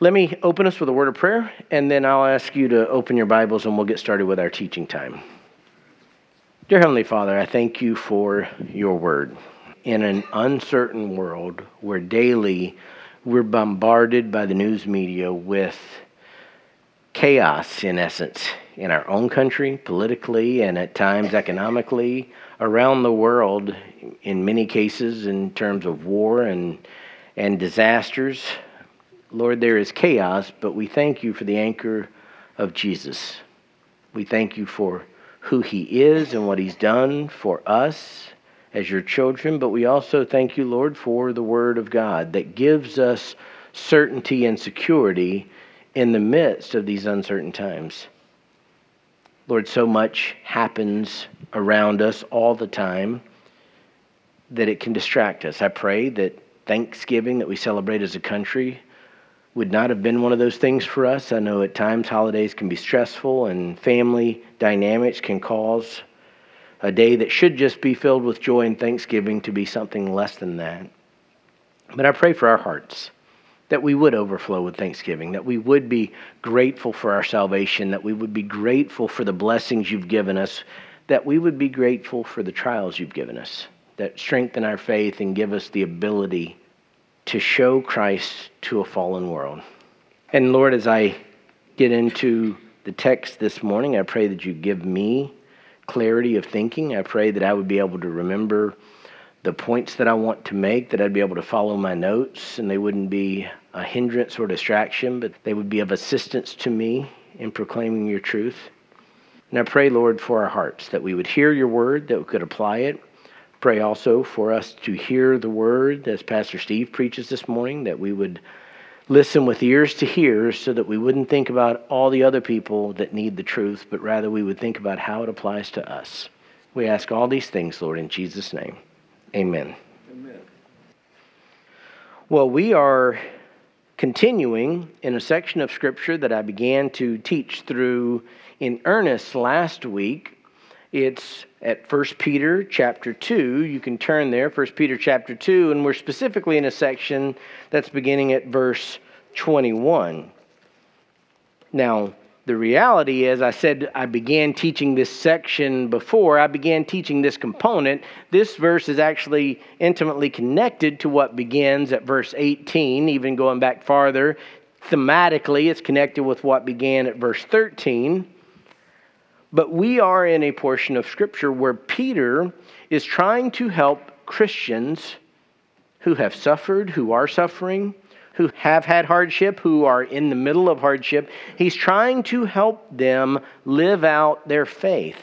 Let me open us with a word of prayer, and then I'll ask you to open your Bibles and we'll get started with our teaching time. Dear Heavenly Father, I thank you for your word. In an uncertain world where daily we're bombarded by the news media with chaos, in essence, in our own country, politically, and at times economically, around the world, in many cases in terms of war and disasters. Lord, there is chaos, but we thank you for the anchor of Jesus. We thank you for who he is and what he's done for us as your children, but we also thank you, Lord, for the word of God that gives us certainty and security in the midst of these uncertain times. Lord, so much happens around us all the time that it can distract us. I pray that Thanksgiving that we celebrate as a country would not have been one of those things for us. I know at times holidays can be stressful and family dynamics can cause a day that should just be filled with joy and thanksgiving to be something less than that. But I pray for our hearts that we would overflow with thanksgiving, that we would be grateful for our salvation, that we would be grateful for the blessings you've given us, that we would be grateful for the trials you've given us, that strengthen our faith and give us the ability to show Christ to a fallen world. And Lord, as I get into the text this morning, I pray that you give me clarity of thinking. I pray that I would be able to remember the points that I want to make, that I'd be able to follow my notes, and they wouldn't be a hindrance or distraction, but they would be of assistance to me in proclaiming your truth. And I pray, Lord, for our hearts, that we would hear your word, that we could apply it. Pray also for us to hear the word as Pastor Steve preaches this morning, that we would listen with ears to hear so that we wouldn't think about all the other people that need the truth, but rather we would think about how it applies to us. We ask all these things, Lord, in Jesus' name. Amen. Amen. Well, we are continuing in a section of Scripture that I began to teach through in earnest last week. It's at 1 Peter chapter 2. You can turn there, 1 Peter chapter 2, and we're specifically in a section that's beginning at verse 21. Now, the reality is, I said I began teaching this section before. I began teaching this component. This verse is actually intimately connected to what begins at verse 18, even going back farther. Thematically, it's connected with what began at verse 13. But we are in a portion of Scripture where Peter is trying to help Christians who have suffered, who are suffering, who have had hardship, who are in the middle of hardship. He's trying to help them live out their faith.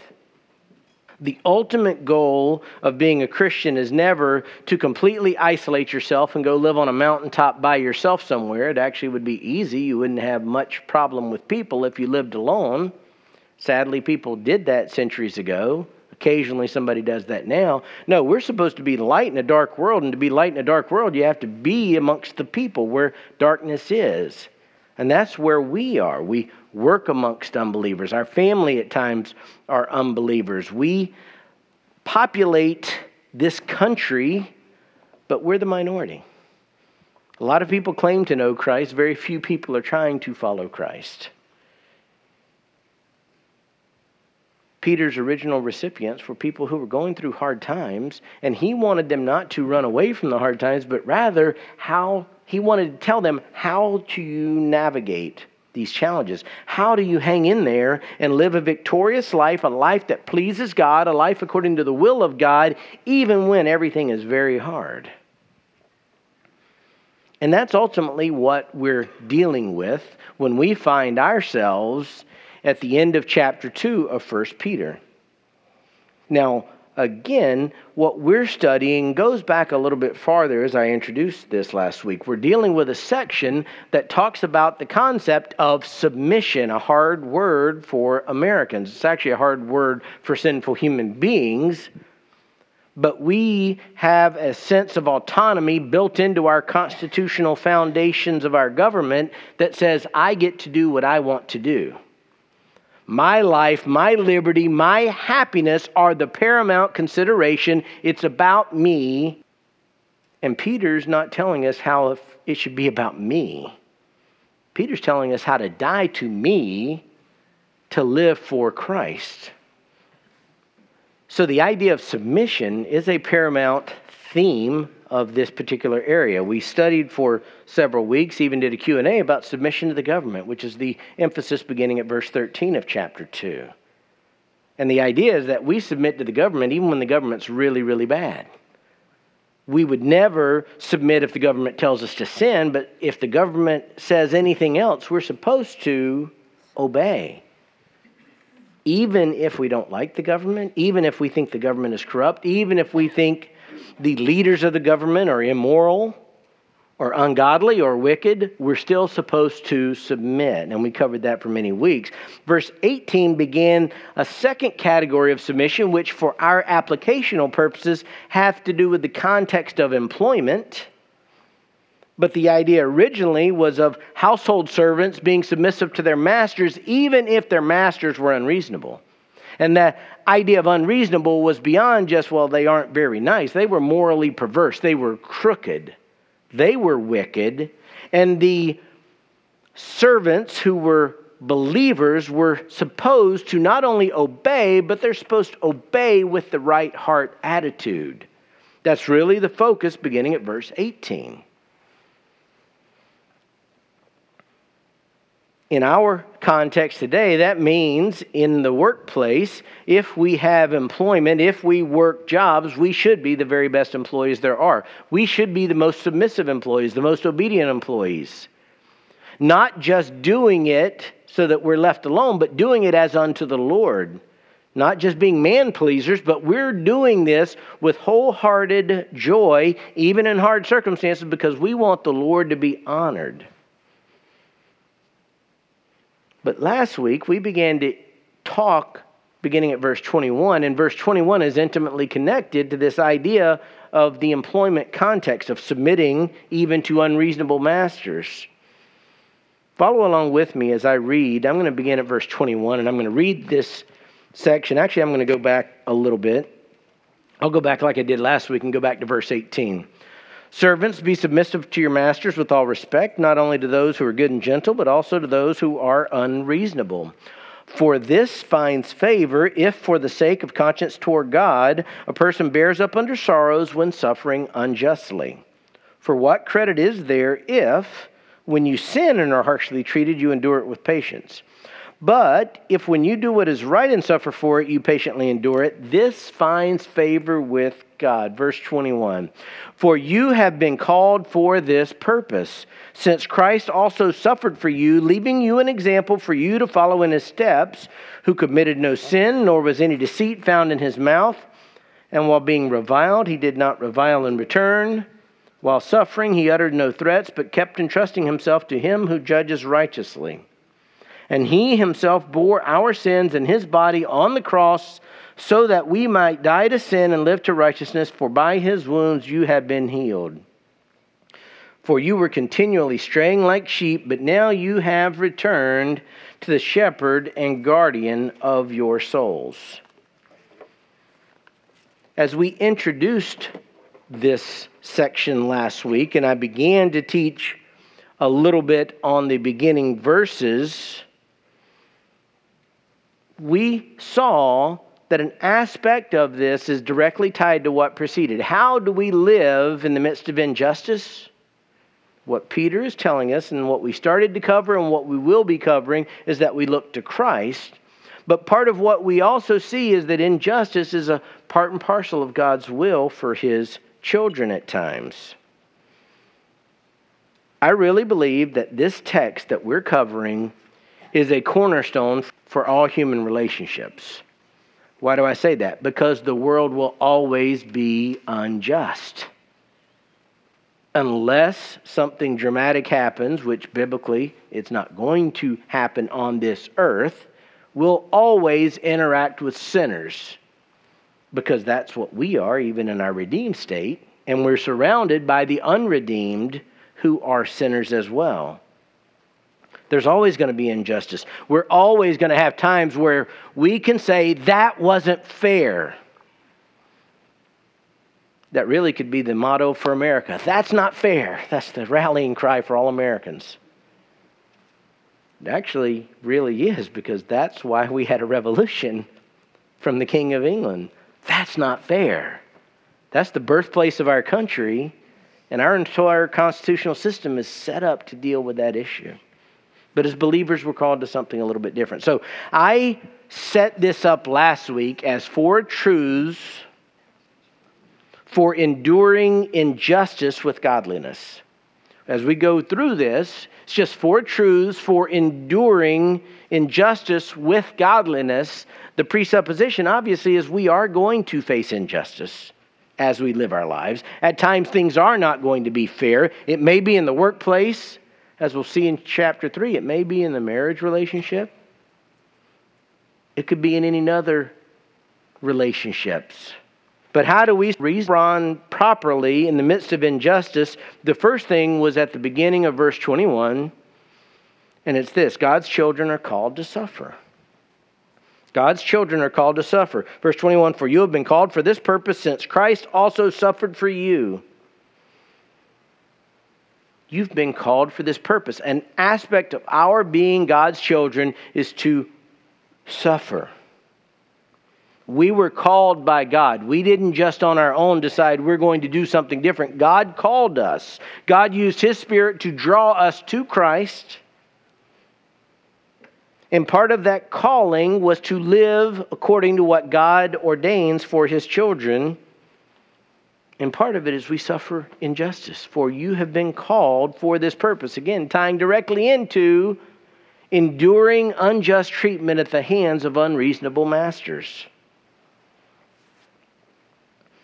The ultimate goal of being a Christian is never to completely isolate yourself and go live on a mountaintop by yourself somewhere. It actually would be easy. You wouldn't have much problem with people if you lived alone. Sadly, people did that centuries ago. Occasionally, somebody does that now. No, we're supposed to be light in a dark world, and to be light in a dark world, you have to be amongst the people where darkness is. And that's where we are. We work amongst unbelievers. Our family at times are unbelievers. We populate this country, but we're the minority. A lot of people claim to know Christ. Very few people are trying to follow Christ. Peter's original recipients were people who were going through hard times, and he wanted them not to run away from the hard times, but rather he wanted to tell them, how do you navigate these challenges? How do you hang in there and live a victorious life, a life that pleases God, a life according to the will of God, even when everything is very hard? And that's ultimately what we're dealing with when we find ourselves at the end of chapter 2 of 1 Peter. Now, again, what we're studying goes back a little bit farther, as I introduced this last week. We're dealing with a section that talks about the concept of submission, a hard word for Americans. It's actually a hard word for sinful human beings, but we have a sense of autonomy built into our constitutional foundations of our government that says, I get to do what I want to do. My life, my liberty, my happiness are the paramount consideration. It's about me. And Peter's not telling us how it should be about me. Peter's telling us how to die to me to live for Christ. So the idea of submission is a paramount theme of this particular area. We studied for several weeks, even did a Q&A about submission to the government, which is the emphasis beginning at verse 13 of chapter 2. And the idea is that we submit to the government even when the government's really, really bad. We would never submit if the government tells us to sin, but if the government says anything else, we're supposed to obey. Even if we don't like the government, even if we think the government is corrupt, even if we think the leaders of the government are immoral or ungodly or wicked, we're still supposed to submit. And we covered that for many weeks. Verse 18 began a second category of submission, which for our applicational purposes have to do with the context of employment. But the idea originally was of household servants being submissive to their masters, even if their masters were unreasonable. And that idea of unreasonable was beyond just, well, they aren't very nice. They were morally perverse. They were crooked. They were wicked. And the servants who were believers were supposed to not only obey, but they're supposed to obey with the right heart attitude. That's really the focus beginning at verse 18. In our context today, that means in the workplace, if we have employment, if we work jobs, we should be the very best employees there are. We should be the most submissive employees, the most obedient employees. Not just doing it so that we're left alone, but doing it as unto the Lord. Not just being man pleasers, but we're doing this with wholehearted joy, even in hard circumstances, because we want the Lord to be honored. But last week, we began to talk, beginning at verse 21, and verse 21 is intimately connected to this idea of the employment context of submitting even to unreasonable masters. Follow along with me as I read. I'm going to begin at verse 21, and I'm going to read this section. Actually, I'm going to go back a little bit. I'll go back like I did last week and go back to verse 18. Servants, be submissive to your masters with all respect, not only to those who are good and gentle, but also to those who are unreasonable. For this finds favor if, for the sake of conscience toward God, a person bears up under sorrows when suffering unjustly. For what credit is there if, when you sin and are harshly treated, you endure it with patience? But if when you do what is right and suffer for it, you patiently endure it, this finds favor with God. Verse 21, for you have been called for this purpose, since Christ also suffered for you, leaving you an example for you to follow in his steps, who committed no sin, nor was any deceit found in his mouth. And while being reviled, he did not revile in return. While suffering, he uttered no threats, but kept entrusting himself to him who judges righteously. And he himself bore our sins in his body on the cross so that we might die to sin and live to righteousness, for by his wounds you have been healed. For you were continually straying like sheep, but now you have returned to the shepherd and guardian of your souls. As we introduced this section last week, and I began to teach a little bit on the beginning verses, we saw that an aspect of this is directly tied to what preceded. How do we live in the midst of injustice? What Peter is telling us and what we started to cover and what we will be covering is that we look to Christ. But part of what we also see is that injustice is a part and parcel of God's will for his children at times. I really believe that this text that we're covering is a cornerstone for all human relationships. Why do I say that? Because the world will always be unjust. Unless something dramatic happens, which biblically it's not going to happen on this earth, we'll always interact with sinners. Because that's what we are, even in our redeemed state. And we're surrounded by the unredeemed who are sinners as well. There's always going to be injustice. We're always going to have times where we can say, that wasn't fair. That really could be the motto for America. That's not fair. That's the rallying cry for all Americans. It actually really is, because that's why we had a revolution from the King of England. That's not fair. That's the birthplace of our country, and our entire constitutional system is set up to deal with that issue. But as believers, we're called to something a little bit different. So I set this up last week as 4 truths for enduring injustice with godliness. As we go through this, it's just 4 truths for enduring injustice with godliness. The presupposition, obviously, is we are going to face injustice as we live our lives. At times, things are not going to be fair. It may be in the workplace, as we'll see in chapter 3. It may be in the marriage relationship. It could be in any other relationships. But how do we respond properly in the midst of injustice? The first thing was at the beginning of verse 21, and it's this: God's children are called to suffer. God's children are called to suffer. Verse 21, for you have been called for this purpose, since Christ also suffered for you. You've been called for this purpose. An aspect of our being God's children is to suffer. We were called by God. We didn't just on our own decide we're going to do something different. God called us. God used His Spirit to draw us to Christ. And part of that calling was to live according to what God ordains for His children. And part of it is we suffer injustice. For you have been called for this purpose. Again, tying directly into enduring unjust treatment at the hands of unreasonable masters.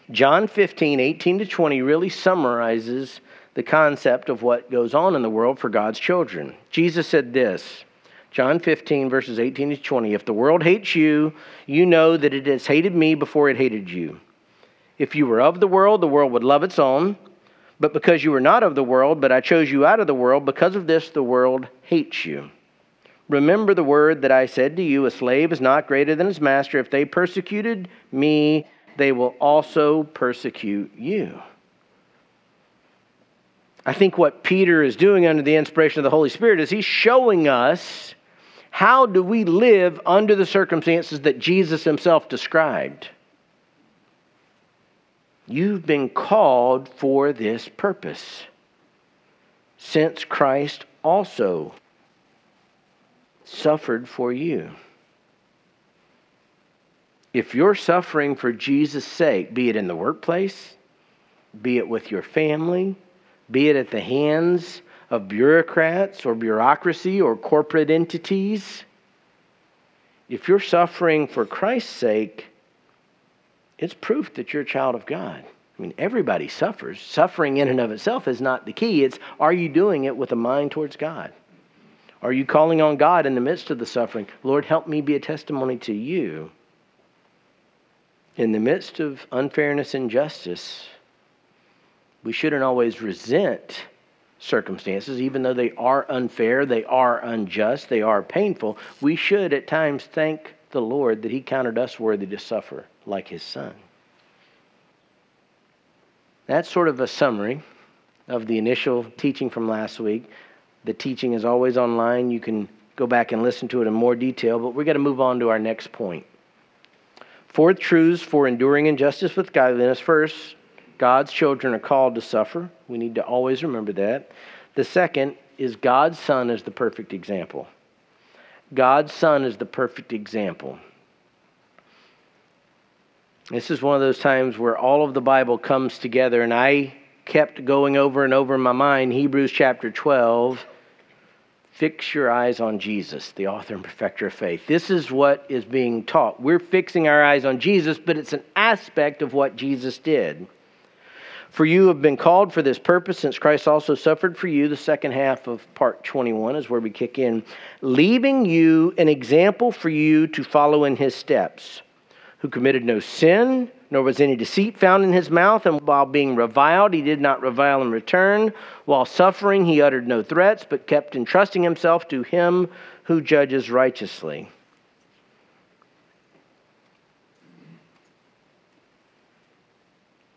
John 15, 18 to 20 really summarizes the concept of what goes on in the world for God's children. Jesus said this, John 15, verses 18 to 20, if the world hates you, you know that it has hated me before it hated you. If you were of the world would love its own. But because you were not of the world, but I chose you out of the world, because of this the world hates you. Remember the word that I said to you, a slave is not greater than his master. If they persecuted me, they will also persecute you. I think what Peter is doing under the inspiration of the Holy Spirit is he's showing us how do we live under the circumstances that Jesus Himself described. You've been called for this purpose, since Christ also suffered for you. If you're suffering for Jesus' sake, be it in the workplace, be it with your family, be it at the hands of bureaucrats or bureaucracy or corporate entities, if you're suffering for Christ's sake, it's proof that you're a child of God. I mean, everybody suffers. Suffering in and of itself is not the key. It's, are you doing it with a mind towards God? Are you calling on God in the midst of the suffering? Lord, help me be a testimony to you. In the midst of unfairness and injustice, we shouldn't always resent circumstances, even though they are unfair, they are unjust, they are painful. We should at times thank the Lord that He counted us worthy to suffer like His Son. That's sort of a summary of the initial teaching from last week. The teaching is always online. You can go back and listen to it in more detail, but we're going to move on to our next point. 4 truths for enduring injustice with godliness. First, God's children are called to suffer. We need to always remember that. The second is God's Son is the perfect example. God's Son is the perfect example. This is one of those times where all of the Bible comes together, and I kept going over and over in my mind, Hebrews chapter 12, fix your eyes on Jesus, the author and perfecter of faith. This is what is being taught. We're fixing our eyes on Jesus, but it's an aspect of what Jesus did. For you have been called for this purpose, since Christ also suffered for you. The second half of part 21 is where we kick in. Leaving you an example for you to follow in His steps, who committed no sin, nor was any deceit found in His mouth. And while being reviled, He did not revile in return. While suffering, He uttered no threats, but kept entrusting Himself to Him who judges righteously.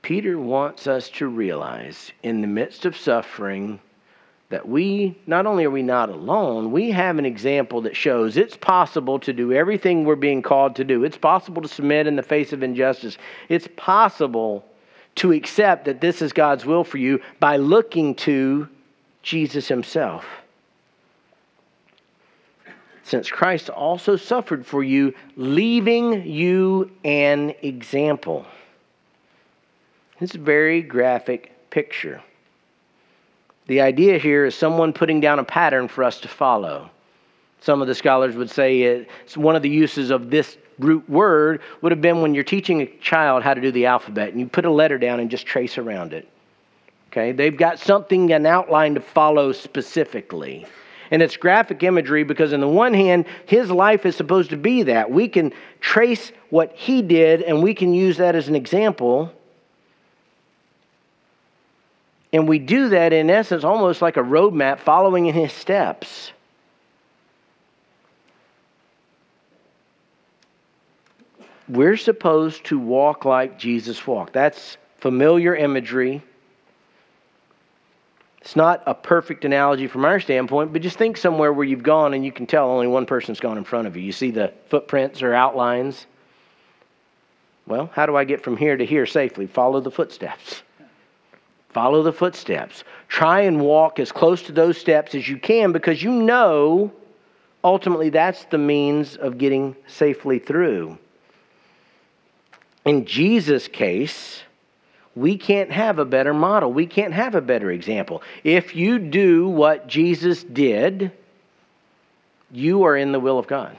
Peter wants us to realize in the midst of suffering, that we, not only are we not alone, we have an example that shows it's possible to do everything we're being called to do. It's possible to submit in the face of injustice. It's possible to accept that this is God's will for you by looking to Jesus himself. Since Christ also suffered for you, leaving you an example. It's a very graphic picture. The idea here is someone putting down a pattern for us to follow. Some of the scholars would say it's one of the uses of this root word would have been when you're teaching a child how to do the alphabet and you put a letter down and just trace around it. Okay, they've got something, an outline to follow specifically. And it's graphic imagery because on the one hand, his life is supposed to be that. We can trace what he did and we can use that as an example. And we do that in essence almost like a roadmap following in his steps. We're supposed to walk like Jesus walked. That's familiar imagery. It's not a perfect analogy from our standpoint, but just think somewhere where you've gone and you can tell only one person's gone in front of you. You see the footprints or outlines. Well, how do I get from here to here safely? Follow the footsteps. Follow the footsteps. Try and walk as close to those steps as you can because you know ultimately that's the means of getting safely through. In Jesus' case, we can't have a better model. We can't have a better example. If you do what Jesus did, you are in the will of God.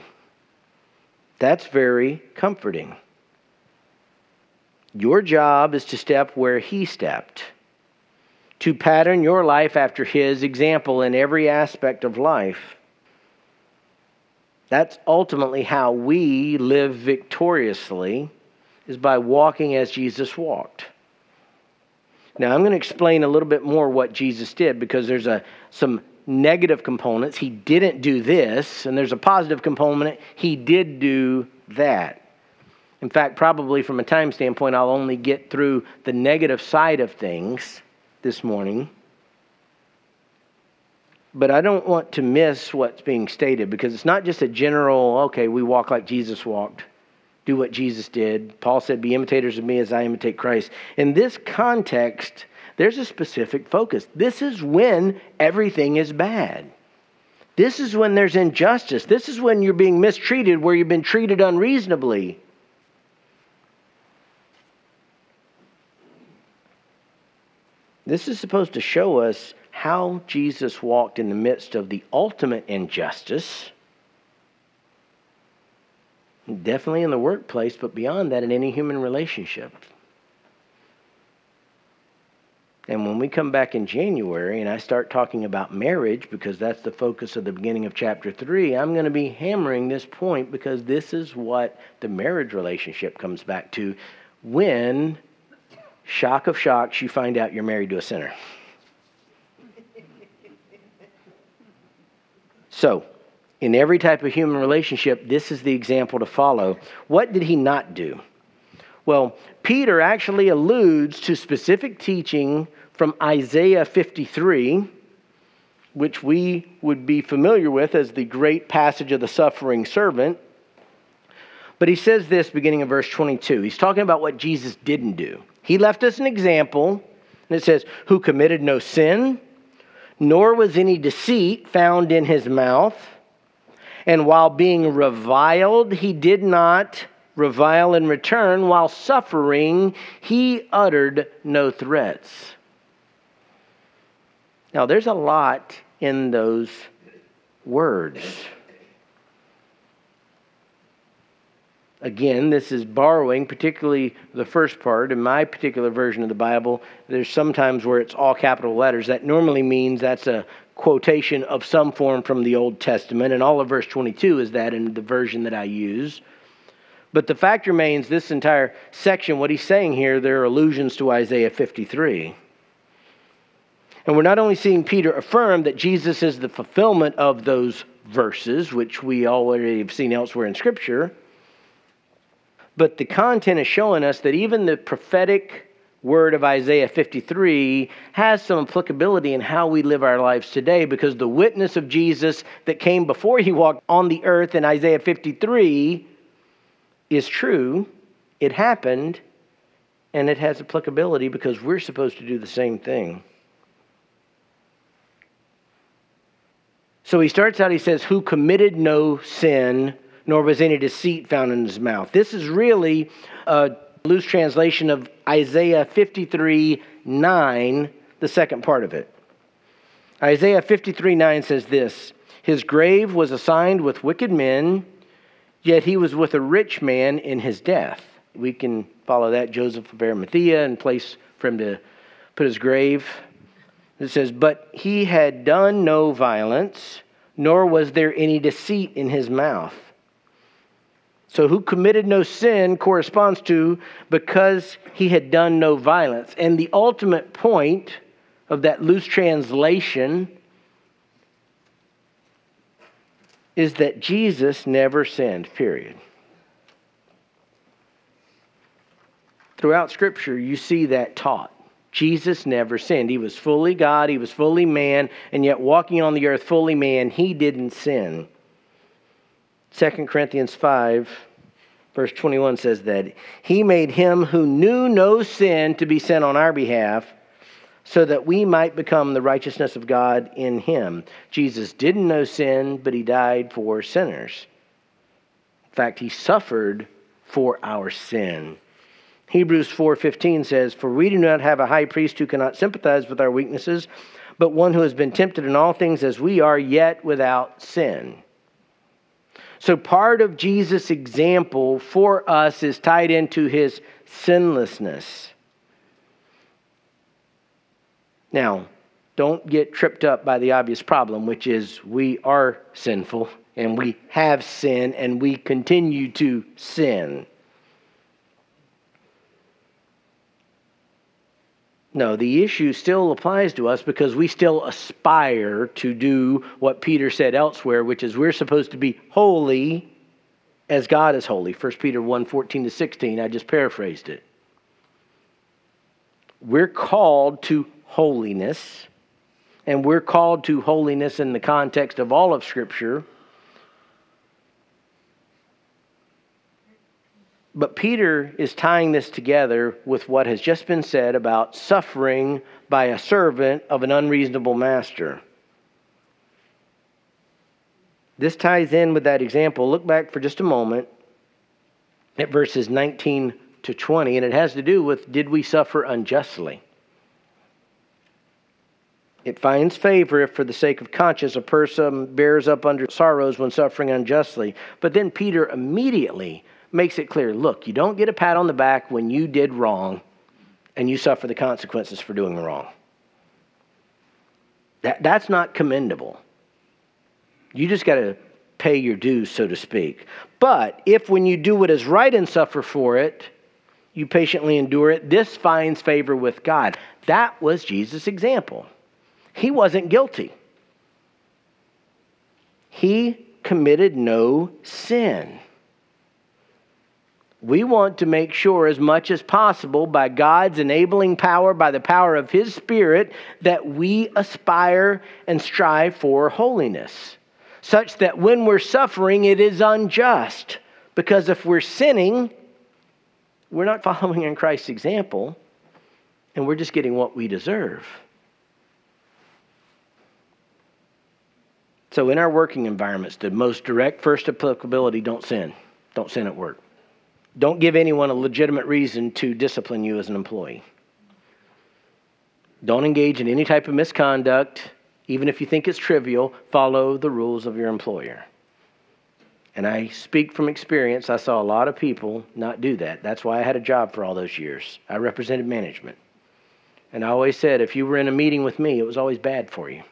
That's very comforting. Your job is to step where he stepped, to pattern your life after his example in every aspect of life. That's ultimately how we live victoriously, is by walking as Jesus walked. Now, I'm going to explain a little bit more what Jesus did because there's some negative components. He didn't do this, and there's a positive component. He did do that. In fact, probably from a time standpoint, I'll only get through the negative side of things this morning. But I don't want to miss what's being stated because it's not just a general, okay, we walk like Jesus walked. Do what Jesus did. Paul said, be imitators of me as I imitate Christ. In this context, there's a specific focus. This is when everything is bad. This is when there's injustice. This is when you're being mistreated, where you've been treated unreasonably. This is supposed to show us how Jesus walked in the midst of the ultimate injustice. Definitely in the workplace, but beyond that in any human relationship. And when we come back in January and I start talking about marriage, because that's the focus of the beginning of chapter 3, I'm going to be hammering this point because this is what the marriage relationship comes back to when, shock of shocks, you find out you're married to a sinner. So, in every type of human relationship, this is the example to follow. What did he not do? Well, Peter actually alludes to specific teaching from Isaiah 53, which we would be familiar with as the great passage of the suffering servant. But he says this beginning in verse 22. He's talking about what Jesus didn't do. He left us an example, and it says, who committed no sin, nor was any deceit found in his mouth. And while being reviled, he did not revile in return. While suffering, he uttered no threats. Now, there's a lot in those words. Again, this is borrowing, particularly the first part. In my particular version of the Bible, there's sometimes where it's all capital letters. That normally means that's a quotation of some form from the Old Testament, and all of verse 22 is that in the version that I use. But the fact remains, this entire section, what he's saying here, there are allusions to Isaiah 53. And we're not only seeing Peter affirm that Jesus is the fulfillment of those verses, which we already have seen elsewhere in Scripture, but the content is showing us that even the prophetic word of Isaiah 53 has some applicability in how we live our lives today, because the witness of Jesus that came before he walked on the earth in Isaiah 53 is true. It happened, and it has applicability because we're supposed to do the same thing. So he starts out, he says, who committed no sin, nor was any deceit found in his mouth. This is really a loose translation of Isaiah 53:9, the second part of it. Isaiah 53:9 says this: his grave was assigned with wicked men, yet he was with a rich man in his death. We can follow that, Joseph of Arimathea, and place for him to put his grave. It says, but he had done no violence, nor was there any deceit in his mouth. So who committed no sin corresponds to because he had done no violence. And the ultimate point of that loose translation is that Jesus never sinned, period. Throughout Scripture, you see that taught. Jesus never sinned. He was fully God, he was fully man, and yet walking on the earth fully man, he didn't sin. 2 Corinthians 5, verse 21 says that he made him who knew no sin to be sin on our behalf, so that we might become the righteousness of God in him. Jesus didn't know sin, but he died for sinners. In fact, he suffered for our sin. Hebrews 4:15 says, for we do not have a high priest who cannot sympathize with our weaknesses, but one who has been tempted in all things as we are, yet without sin. So part of Jesus' example for us is tied into his sinlessness. Now, don't get tripped up by the obvious problem, which is we are sinful, and we have sin, and we continue to sin. No, the issue still applies to us because we still aspire to do what Peter said elsewhere, which is we're supposed to be holy as God is holy. 1 Peter 1:14-16, I just paraphrased it. We're called to holiness, and we're called to holiness in the context of all of Scripture. But Peter is tying this together with what has just been said about suffering by a servant of an unreasonable master. This ties in with that example. Look back for just a moment at verses 19 to 20, and it has to do with, did we suffer unjustly? It finds favor if, for the sake of conscience, a person bears up under sorrows when suffering unjustly. But then Peter immediately makes it clear, look, you don't get a pat on the back when you did wrong and you suffer the consequences for doing wrong. That's not commendable. You just got to pay your dues, so to speak. But if when you do what is right and suffer for it, you patiently endure it, this finds favor with God. That was Jesus' example. He wasn't guilty. He committed no sin. We want to make sure as much as possible by God's enabling power, by the power of His Spirit, that we aspire and strive for holiness, such that when we're suffering, it is unjust. Because if we're sinning, we're not following in Christ's example, and we're just getting what we deserve. So in our working environments, the most direct first applicability, don't sin. Don't sin at work. Don't give anyone a legitimate reason to discipline you as an employee. Don't engage in any type of misconduct, even if you think it's trivial. Follow the rules of your employer. And I speak from experience. I saw a lot of people not do that. That's why I had a job for all those years. I represented management. And I always said, if you were in a meeting with me, it was always bad for you.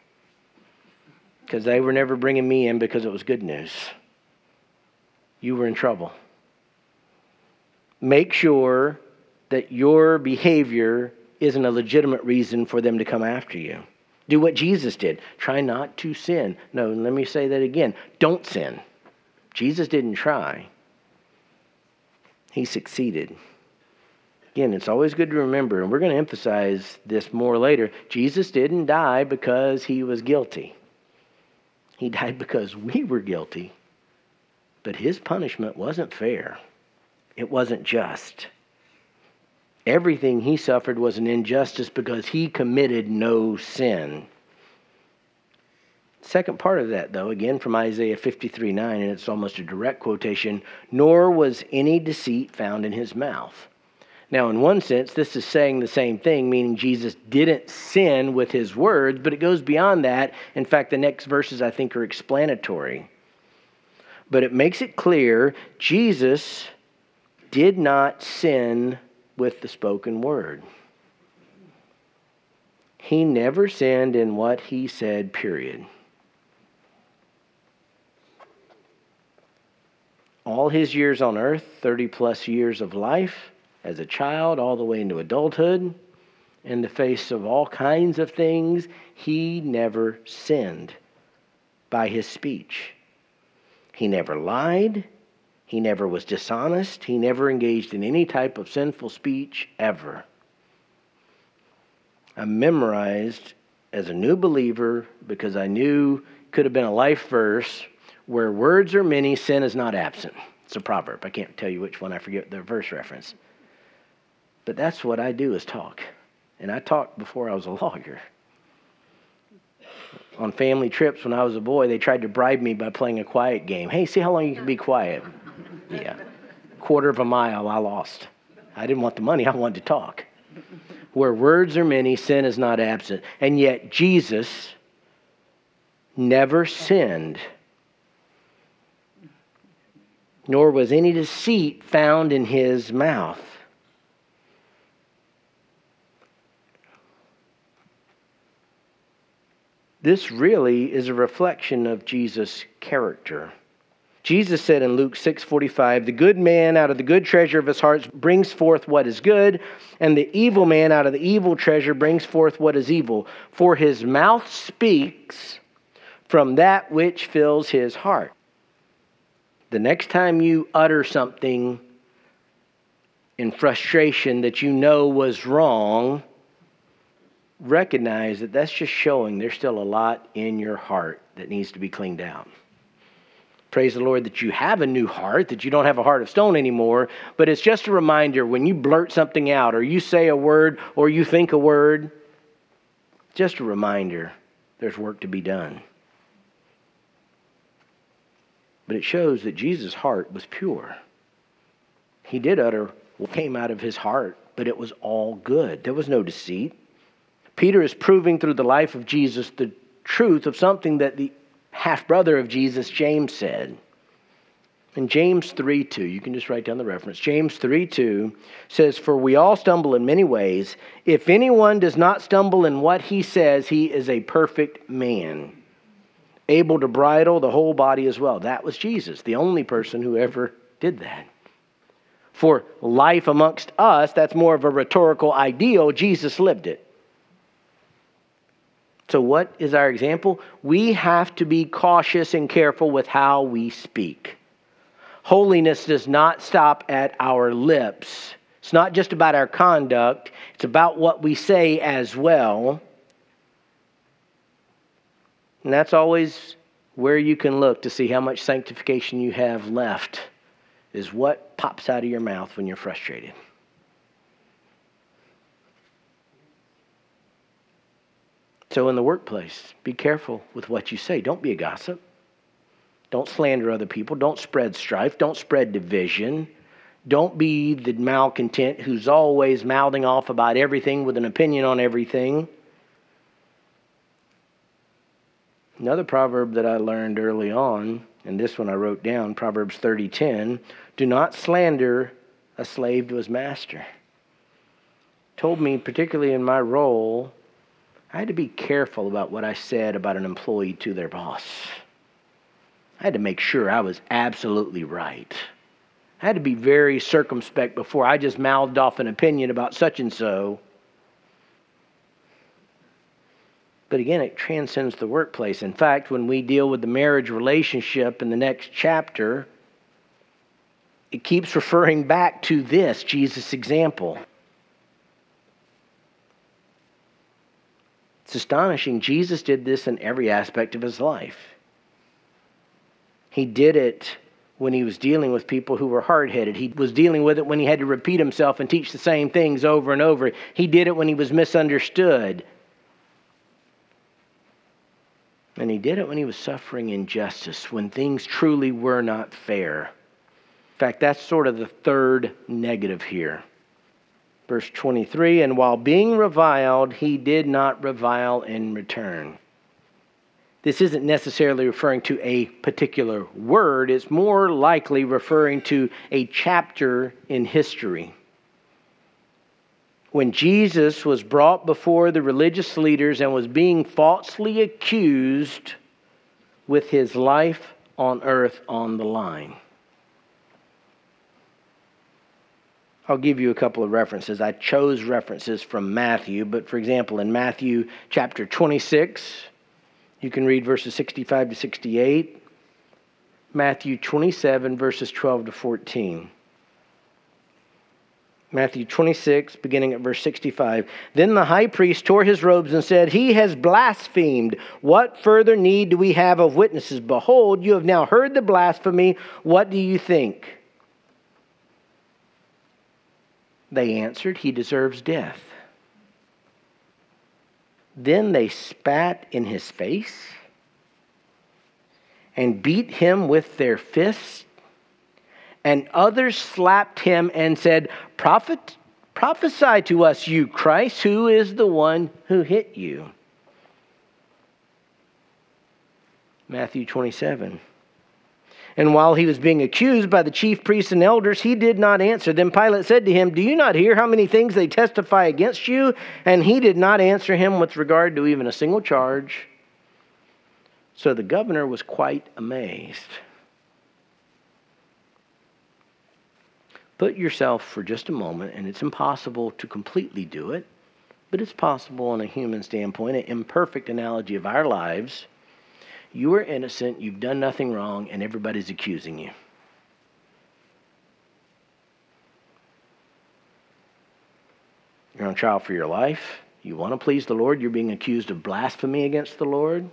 Because they were never bringing me in because it was good news. You were in trouble. Make sure that your behavior isn't a legitimate reason for them to come after you. Do what Jesus did. Try not to sin. No, let me say that again. Don't sin. Jesus didn't try. He succeeded. Again, it's always good to remember, and we're going to emphasize this more later, Jesus didn't die because he was guilty. He died because we were guilty, but his punishment wasn't fair. It wasn't just. Everything he suffered was an injustice because he committed no sin. Second part of that, though, again from Isaiah 53:9, and it's almost a direct quotation, nor was any deceit found in his mouth. Now, in one sense, this is saying the same thing, meaning Jesus didn't sin with his words, but it goes beyond that. In fact, the next verses, I think, are explanatory. But it makes it clear Jesus did not sin with the spoken word. He never sinned in what he said, period. All his years on earth, 30 plus years of life, as a child all the way into adulthood, in the face of all kinds of things, he never sinned by his speech. He never lied. He never was dishonest. He never engaged in any type of sinful speech ever. I memorized as a new believer, because I knew it could have been a life verse, where words are many, sin is not absent. It's a proverb. I can't tell you which one. I forget the verse reference. But that's what I do is talk. And I talked before I was a lawyer. On family trips when I was a boy, they tried to bribe me by playing a quiet game. Hey, see how long you can be quiet. Yeah. Quarter of a mile, I lost. I didn't want the money. I wanted to talk. Where words are many, sin is not absent. And yet Jesus never sinned, nor was any deceit found in his mouth. This really is a reflection of Jesus' character. Jesus said in Luke 6:45, the good man out of the good treasure of his heart brings forth what is good, and the evil man out of the evil treasure brings forth what is evil. For his mouth speaks from that which fills his heart. The next time you utter something in frustration that you know was wrong, recognize that that's just showing there's still a lot in your heart that needs to be cleaned out. Praise the Lord that you have a new heart, that you don't have a heart of stone anymore, but it's just a reminder when you blurt something out or you say a word or you think a word, just a reminder there's work to be done. But it shows that Jesus' heart was pure. He did utter what came out of his heart, but it was all good. There was no deceit. Peter is proving through the life of Jesus the truth of something that the half-brother of Jesus, James, said. In James 3:2, you can just write down the reference. James 3:2 says, for we all stumble in many ways. If anyone does not stumble in what he says, he is a perfect man, able to bridle the whole body as well. That was Jesus, the only person who ever did that. For life amongst us, that's more of a rhetorical ideal. Jesus lived it. So what is our example? We have to be cautious and careful with how we speak. Holiness does not stop at our lips. It's not just about our conduct. It's about what we say as well. And that's always where you can look to see how much sanctification you have left, is what pops out of your mouth when you're frustrated. So in the workplace, be careful with what you say. Don't be a gossip. Don't slander other people. Don't spread strife. Don't spread division. Don't be the malcontent who's always mouthing off about everything with an opinion on everything. Another proverb that I learned early on, and this one I wrote down, Proverbs 30:10, do not slander a slave to his master. Told me, particularly in my role, I had to be careful about what I said about an employee to their boss. I had to make sure I was absolutely right. I had to be very circumspect before I just mouthed off an opinion about such and so. But again, it transcends the workplace. In fact, when we deal with the marriage relationship in the next chapter, it keeps referring back to this, Jesus' example. It's astonishing. Jesus did this in every aspect of his life. He did it when he was dealing with people who were hard-headed. He was dealing with it when he had to repeat himself and teach the same things over and over. He did it when he was misunderstood. And he did it when he was suffering injustice, when things truly were not fair. In fact, that's sort of the third negative here. Verse 23, and while being reviled, he did not revile in return. This isn't necessarily referring to a particular word. It's more likely referring to a chapter in history. When Jesus was brought before the religious leaders and was being falsely accused with his life on earth on the line. I'll give you a couple of references. I chose references from Matthew, but for example, in Matthew chapter 26... you can read verses 65 to 68, Matthew 27, verses 12 to 14. Matthew 26, beginning at verse 65. Then the high priest tore his robes and said, "He has blasphemed. What further need do we have of witnesses? Behold, you have now heard the blasphemy. What do you think?" They answered, "He deserves death." Then they spat in his face and beat him with their fists. And others slapped him and said, "Prophesy to us, you Christ, who is the one who hit you?" Matthew 27. And while he was being accused by the chief priests and elders, he did not answer. Then Pilate said to him, "Do you not hear how many things they testify against you?" And he did not answer him with regard to even a single charge. So the governor was quite amazed. Put yourself for just a moment, and it's impossible to completely do it, but it's possible on a human standpoint, an imperfect analogy of our lives. You are innocent, you've done nothing wrong, and everybody's accusing you. You're on trial for your life. You want to please the Lord. You're being accused of blasphemy against the Lord.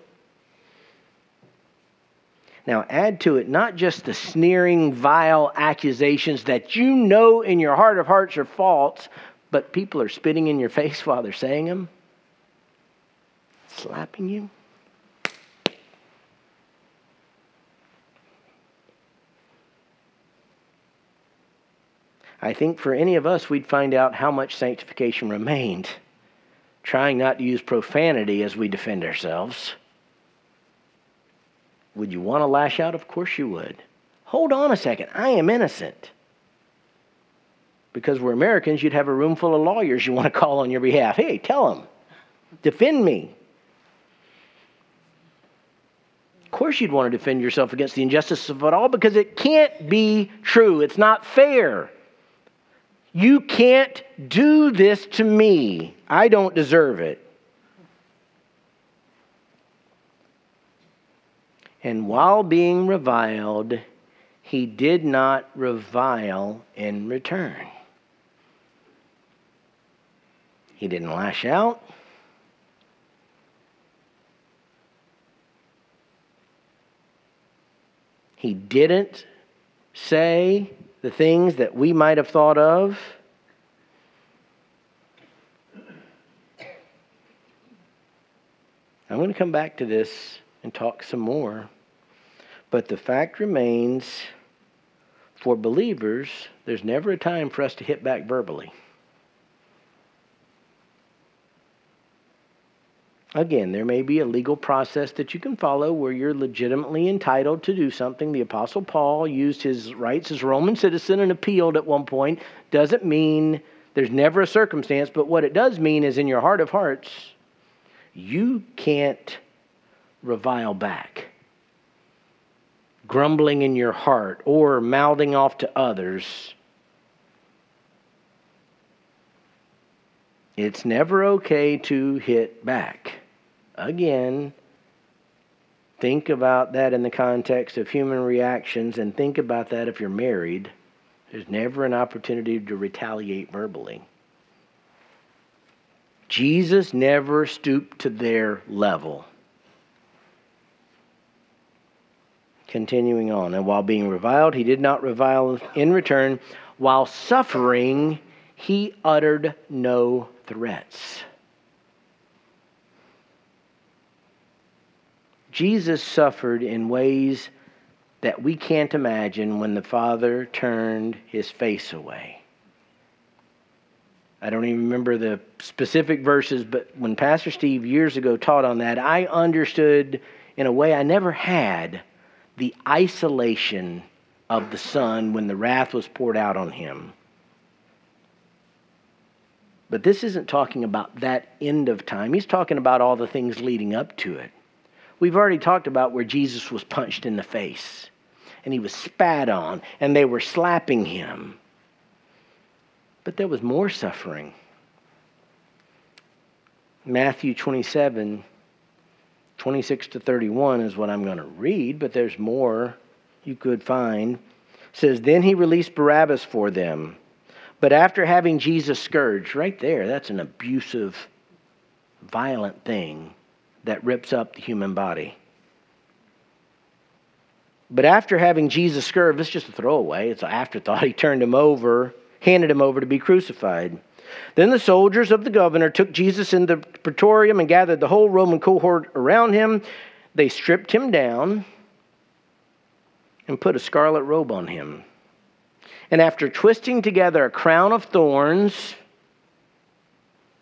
Now add to it not just the sneering, vile accusations that you know in your heart of hearts are false, but people are spitting in your face while they're saying them, slapping you. I think for any of us, we'd find out how much sanctification remained, trying not to use profanity as we defend ourselves. Would you want to lash out? Of course you would. Hold on a second. I am innocent. Because we're Americans, you'd have a room full of lawyers you want to call on your behalf. Hey, tell them. Defend me. Of course you'd want to defend yourself against the injustice of it all, because it can't be true. It's not fair. You can't do this to me. I don't deserve it. And while being reviled, he did not revile in return. He didn't lash out. He didn't say the things that we might have thought of. I'm going to come back to this and talk some more. But the fact remains, for believers, there's never a time for us to hit back verbally. Again, there may be a legal process that you can follow where you're legitimately entitled to do something. The Apostle Paul used his rights as a Roman citizen and appealed at one point. Doesn't mean there's never a circumstance, but what it does mean is in your heart of hearts, you can't revile back. Grumbling in your heart or mouthing off to others. It's never okay to hit back. Again, think about that in the context of human reactions, and think about that if you're married. There's never an opportunity to retaliate verbally. Jesus never stooped to their level. Continuing on, and while being reviled, he did not revile in return. While suffering, he uttered no threats. Jesus suffered in ways that we can't imagine when the Father turned his face away. I don't even remember the specific verses, but when Pastor Steve years ago taught on that, I understood in a way I never had the isolation of the Son when the wrath was poured out on him. But this isn't talking about that end of time. He's talking about all the things leading up to it. We've already talked about where Jesus was punched in the face, and he was spat on, and they were slapping him. But there was more suffering. Matthew 27, 26 to 31 is what I'm going to read, but there's more you could find. It says, "Then he released Barabbas for them. But after having Jesus scourged," right there, that's an abusive, violent thing that rips up the human body. But after having Jesus scourged, it's just a throwaway, it's an afterthought, he turned him over, handed him over to be crucified. Then the soldiers of the governor took Jesus in the praetorium and gathered the whole Roman cohort around him. They stripped him down and put a scarlet robe on him. And after twisting together a crown of thorns,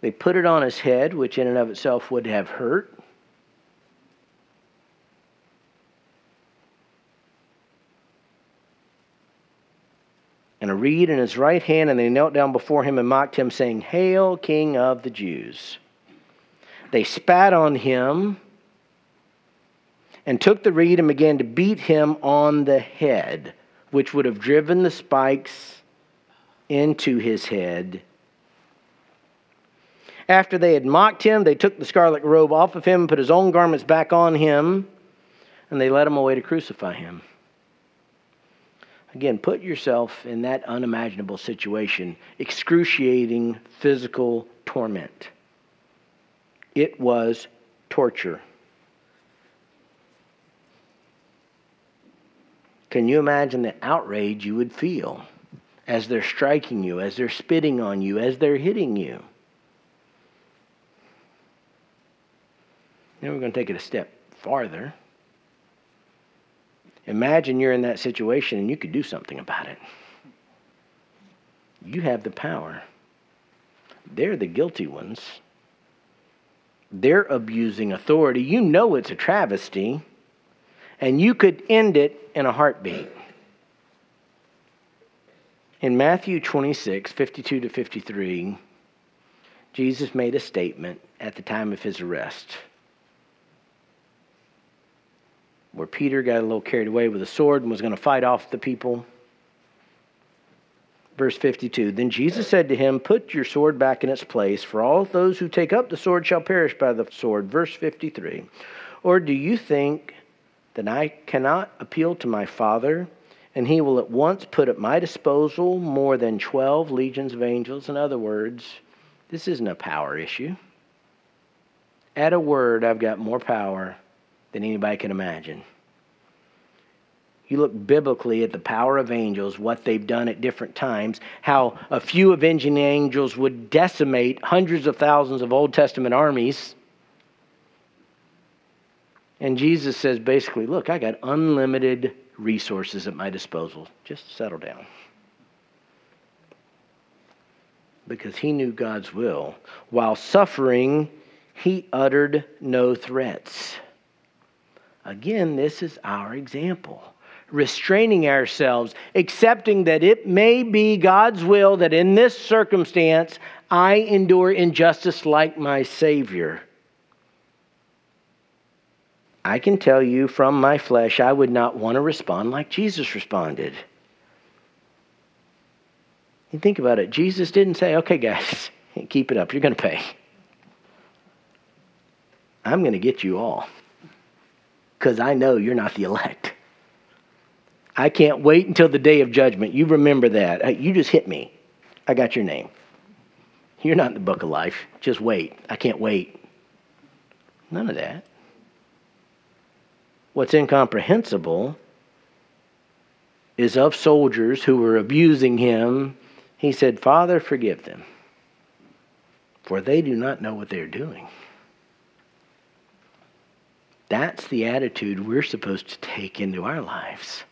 they put it on his head, which in and of itself would have hurt. And a reed in his right hand, and they knelt down before him and mocked him, saying, "Hail, King of the Jews." They spat on him and took the reed and began to beat him on the head, which would have driven the spikes into his head. After they had mocked him, they took the scarlet robe off of him, put his own garments back on him, and they led him away to crucify him. Again, put yourself in that unimaginable situation, excruciating physical torment. It was torture. Can you imagine the outrage you would feel as they're striking you, as they're spitting on you, as they're hitting you? Now we're going to take it a step farther. Imagine you're in that situation and you could do something about it. You have the power. They're the guilty ones. They're abusing authority. You know it's a travesty. And you could end it in a heartbeat. In Matthew 26, 52 to 53, Jesus made a statement at the time of his arrest, where Peter got a little carried away with a sword and was going to fight off the people. Verse 52, "Then Jesus said to him, 'Put your sword back in its place, for all those who take up the sword shall perish by the sword.'" Verse 53, "Or do you think that I cannot appeal to my Father, and he will at once put at my disposal more than 12 legions of angels?" In other words, this isn't a power issue. At a word, I've got more power than anybody can imagine. You look biblically at the power of angels, what they've done at different times, how a few avenging angels would decimate hundreds of thousands of Old Testament armies. And Jesus says basically, look, I got unlimited resources at my disposal. Just settle down. Because he knew God's will. While suffering, he uttered no threats. Again, this is our example. Restraining ourselves, accepting that it may be God's will that in this circumstance, I endure injustice like my Savior. I can tell you from my flesh, I would not want to respond like Jesus responded. You think about it. Jesus didn't say, okay, guys, keep it up. You're going to pay. I'm going to get you all because I know you're not the elect. I can't wait until the day of judgment. You remember that. You just hit me. I got your name. You're not in the book of life. Just wait. I can't wait. None of that. What's incomprehensible is of soldiers who were abusing him, he said, Father, forgive them, for they do not know what they're doing. That's the attitude we're supposed to take into our lives.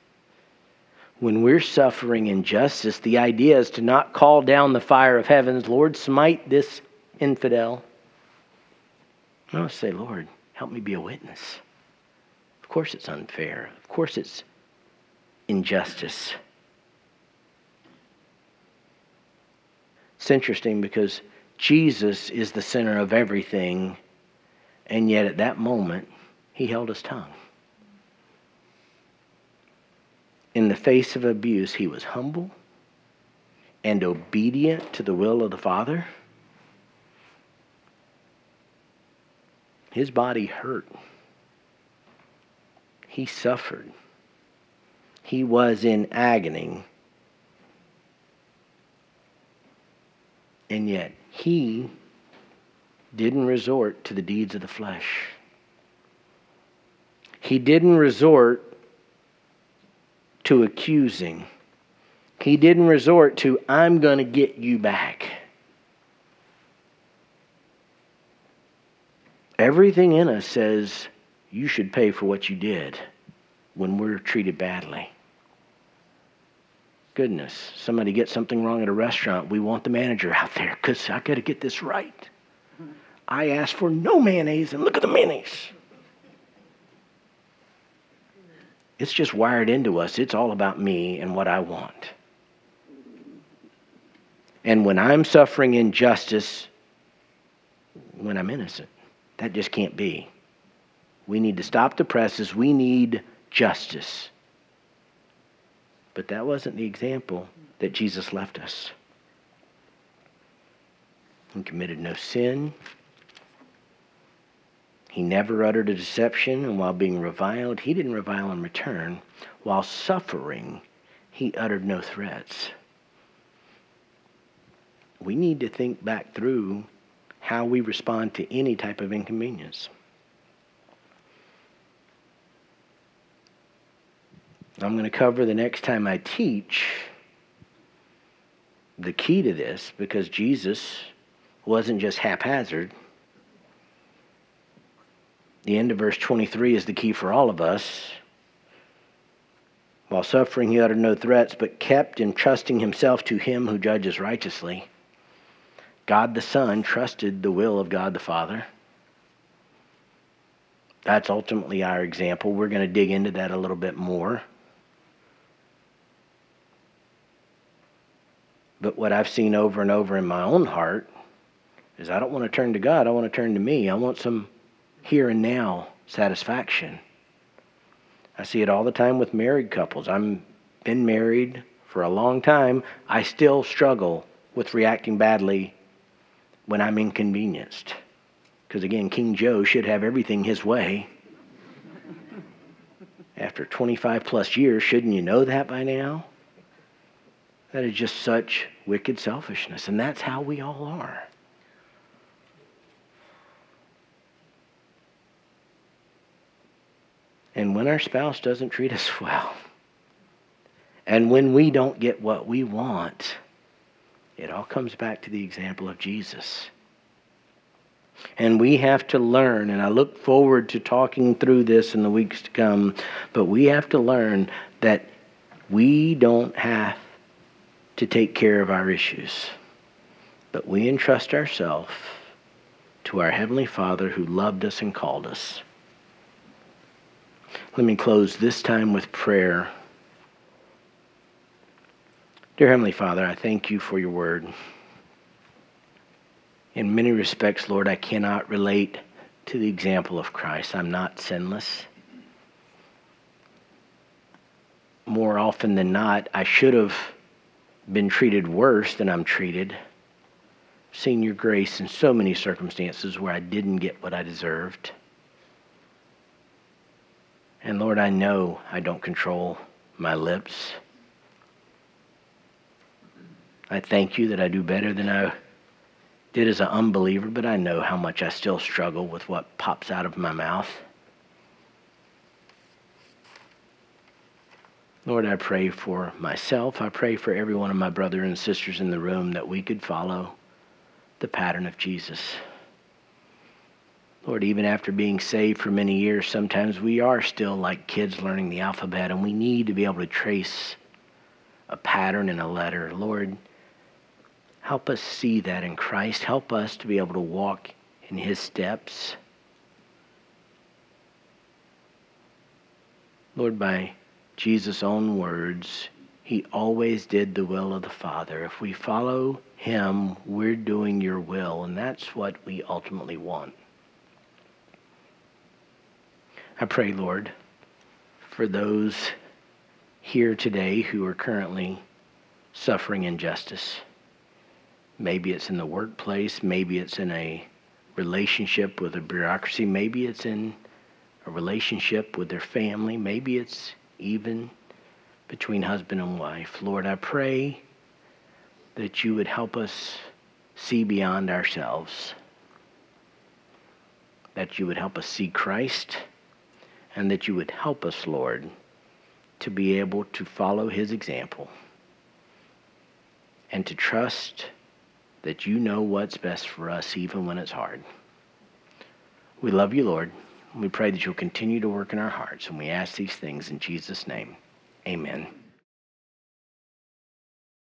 When we're suffering injustice, the idea is to not call down the fire of heavens, Lord, smite this infidel. No, say, Lord, help me be a witness. Of course it's unfair. Of course it's injustice. It's interesting because Jesus is the center of everything, and yet at that moment, he held his tongue. In the face of abuse, he was humble and obedient to the will of the Father. His body hurt. He suffered. He was in agony. And yet, he didn't resort to the deeds of the flesh. He didn't resort to accusing. He didn't resort to, I'm going to get you back. Everything in us says, you should pay for what you did when we're treated badly. Goodness, somebody gets something wrong at a restaurant. We want the manager out there because I got to get this right. I asked for no mayonnaise and look at the mayonnaise. It's just wired into us. It's all about me and what I want. And when I'm suffering injustice, when I'm innocent, that just can't be. We need to stop the presses. We need justice. But that wasn't the example that Jesus left us. He committed no sin. He never uttered a deception, and while being reviled, he didn't revile in return. While suffering, he uttered no threats. We need to think back through how we respond to any type of inconvenience. I'm going to cover the next time I teach the key to this, because Jesus wasn't just haphazard. The end of verse 23 is the key for all of us. While suffering, he uttered no threats, but kept entrusting himself to him who judges righteously. God the Son trusted the will of God the Father. That's ultimately our example. We're going to dig into that a little bit more. But what I've seen over and over in my own heart is I don't want to turn to God. I want to turn to me. I want some here and now satisfaction. I see it all the time with married couples. I've been married for a long time. I still struggle with reacting badly when I'm inconvenienced. Because again, King Joe should have everything his way. After 25 plus years, shouldn't you know that by now? That is just such wicked selfishness. And that's how we all are. And when our spouse doesn't treat us well, and when we don't get what we want, it all comes back to the example of Jesus. And we have to learn, and I look forward to talking through this in the weeks to come, but we have to learn that we don't have to take care of our issues, but we entrust ourselves to our Heavenly Father who loved us and called us. Let me close this time with prayer. Dear Heavenly Father, I thank you for your word. In many respects, Lord, I cannot relate to the example of Christ. I'm not sinless. More often than not, I should have been treated worse than I'm treated. I've seen your grace in so many circumstances where I didn't get what I deserved. And Lord, I know I don't control my lips. I thank you that I do better than I did as an unbeliever, but I know how much I still struggle with what pops out of my mouth. Lord, I pray for myself. I pray for every one of my brothers and sisters in the room that we could follow the pattern of Jesus. Lord, even after being saved for many years, sometimes we are still like kids learning the alphabet, and we need to be able to trace a pattern in a letter. Lord, help us see that in Christ. Help us to be able to walk in His steps. Lord, by Jesus' own words, He always did the will of the Father. If we follow Him, we're doing Your will, and that's what we ultimately want. I pray, Lord, for those here today who are currently suffering injustice. Maybe it's in the workplace, maybe it's in a relationship with a bureaucracy, maybe it's in a relationship with their family, maybe it's even between husband and wife. Lord, I pray that You would help us see beyond ourselves, that You would help us see Christ, and that You would help us, Lord, to be able to follow His example and to trust that You know what's best for us even when it's hard. We love You, Lord. We pray that You'll continue to work in our hearts, and we ask these things in Jesus' name. Amen.